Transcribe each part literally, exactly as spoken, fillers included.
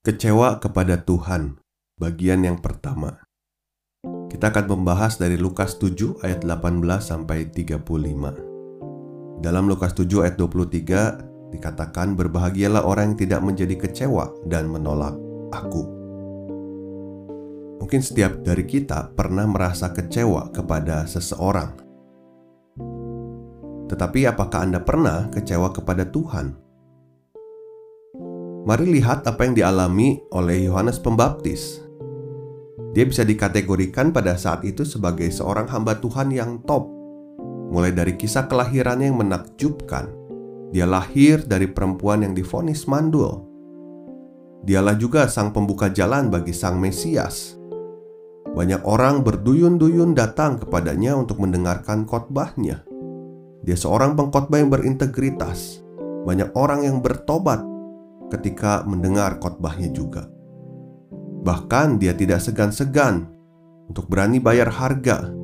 Kecewa kepada Tuhan, bagian yang pertama. Kita akan membahas dari Lukas tujuh ayat delapan belas sampai tiga puluh lima. Dalam Lukas tujuh ayat dua puluh tiga dikatakan, "Berbahagialah orang yang tidak menjadi kecewa dan menolak aku." Mungkin setiap dari kita pernah merasa kecewa kepada seseorang. Tetapi apakah Anda pernah kecewa kepada Tuhan? Mari lihat apa yang dialami oleh Yohanes Pembaptis. Dia bisa dikategorikan pada saat itu sebagai seorang hamba Tuhan yang top. Mulai dari kisah kelahirannya yang menakjubkan. Dia lahir dari perempuan yang divonis mandul. Dialah juga sang pembuka jalan bagi sang Mesias. Banyak orang berduyun-duyun datang kepadanya untuk mendengarkan khotbahnya. Dia seorang pengkhotbah yang berintegritas. Banyak orang yang bertobat ketika mendengar khotbahnya juga. Bahkan dia tidak segan-segan untuk berani bayar harga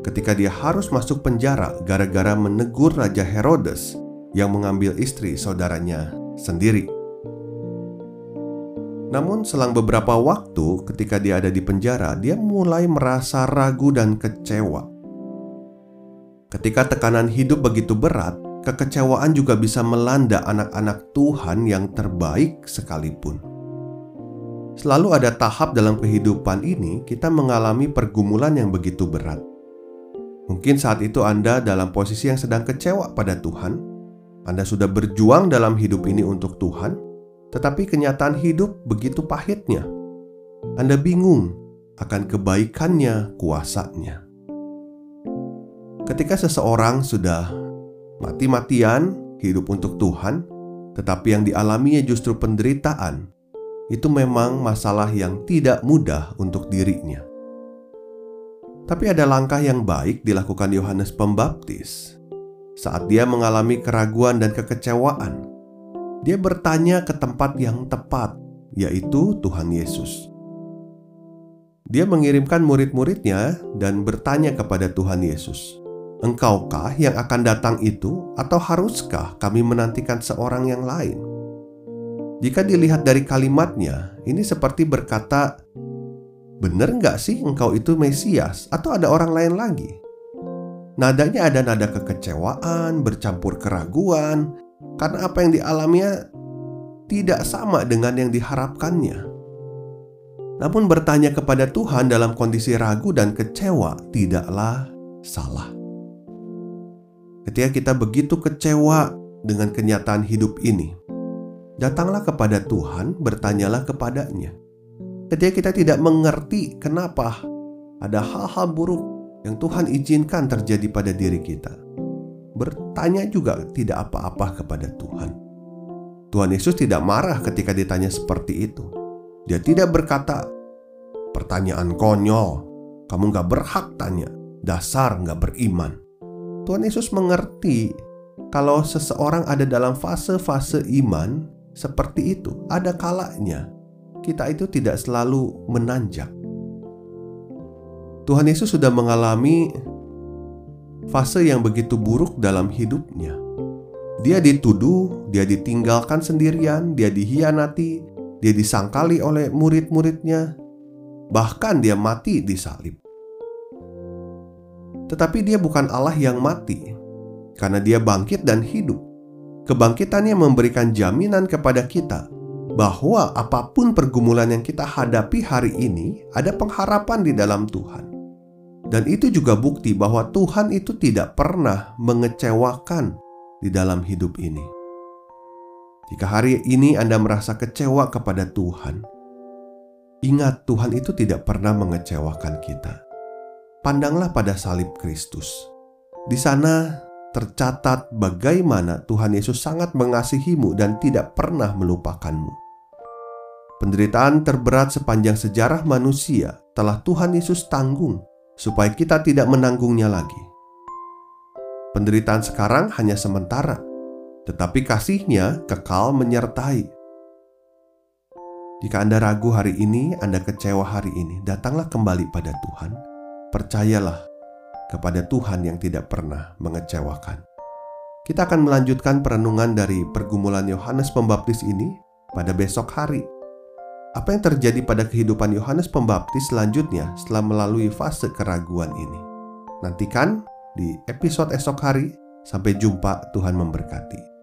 ketika dia harus masuk penjara gara-gara menegur Raja Herodes yang mengambil istri saudaranya sendiri. Namun selang beberapa waktu ketika dia ada di penjara, dia mulai merasa ragu dan kecewa. Ketika tekanan hidup begitu berat, kekecewaan juga bisa melanda anak-anak Tuhan yang terbaik sekalipun. Selalu ada tahap dalam kehidupan ini kita mengalami pergumulan yang begitu berat. Mungkin saat itu Anda dalam posisi yang sedang kecewa pada Tuhan. Anda sudah berjuang dalam hidup ini untuk Tuhan, tetapi kenyataan hidup begitu pahitnya. Anda bingung akan kebaikannya, kuasanya. Ketika seseorang sudah mati-matian hidup untuk Tuhan, tetapi yang dialaminya justru penderitaan, itu memang masalah yang tidak mudah untuk dirinya. Tapi ada langkah yang baik dilakukan Yohanes Pembaptis. Saat dia mengalami keraguan dan kekecewaan, dia bertanya ke tempat yang tepat, yaitu Tuhan Yesus. Dia mengirimkan murid-muridnya dan bertanya kepada Tuhan Yesus, "Engkaukah yang akan datang itu, atau haruskah kami menantikan seorang yang lain?" Jika dilihat dari kalimatnya, ini seperti berkata, "Bener nggak sih engkau itu Mesias, atau ada orang lain lagi?" Nadanya ada nada kekecewaan, bercampur keraguan, karena apa yang dialaminya tidak sama dengan yang diharapkannya. Namun bertanya kepada Tuhan dalam kondisi ragu dan kecewa tidaklah salah. Ketika kita begitu kecewa dengan kenyataan hidup ini, datanglah kepada Tuhan, bertanyalah kepadanya. Ketika kita tidak mengerti kenapa ada hal-hal buruk yang Tuhan izinkan terjadi pada diri kita, bertanya juga tidak apa-apa kepada Tuhan. Tuhan Yesus tidak marah ketika ditanya seperti itu. Dia tidak berkata, "Pertanyaan konyol, kamu gak berhak tanya, dasar gak beriman." Tuhan Yesus mengerti kalau seseorang ada dalam fase-fase iman. Seperti itu, ada kalanya kita itu tidak selalu menanjak. Tuhan Yesus sudah mengalami fase yang begitu buruk dalam hidupnya. Dia dituduh, dia ditinggalkan sendirian, dia dihianati, dia disangkali oleh murid-muridnya, bahkan dia mati di salib. Tetapi dia bukan Allah yang mati, karena dia bangkit dan hidup. Kebangkitannya memberikan jaminan kepada kita bahwa apapun pergumulan yang kita hadapi hari ini, ada pengharapan di dalam Tuhan. Dan itu juga bukti bahwa Tuhan itu tidak pernah mengecewakan di dalam hidup ini. Jika hari ini Anda merasa kecewa kepada Tuhan, ingat, Tuhan itu tidak pernah mengecewakan kita. Pandanglah pada salib Kristus. Di sana tercatat bagaimana Tuhan Yesus sangat mengasihimu dan tidak pernah melupakanmu. Penderitaan terberat sepanjang sejarah manusia telah Tuhan Yesus tanggung, supaya kita tidak menanggungnya lagi. Penderitaan sekarang hanya sementara, tetapi kasih-Nya kekal menyertai. Jika Anda ragu hari ini, Anda kecewa hari ini, datanglah kembali pada Tuhan. Percayalah kepada Tuhan yang tidak pernah mengecewakan. Kita akan melanjutkan perenungan dari pergumulan Yohanes Pembaptis ini pada besok hari. Apa yang terjadi pada kehidupan Yohanes Pembaptis selanjutnya setelah melalui fase keraguan ini? Nantikan di episode esok hari. Sampai jumpa, Tuhan memberkati.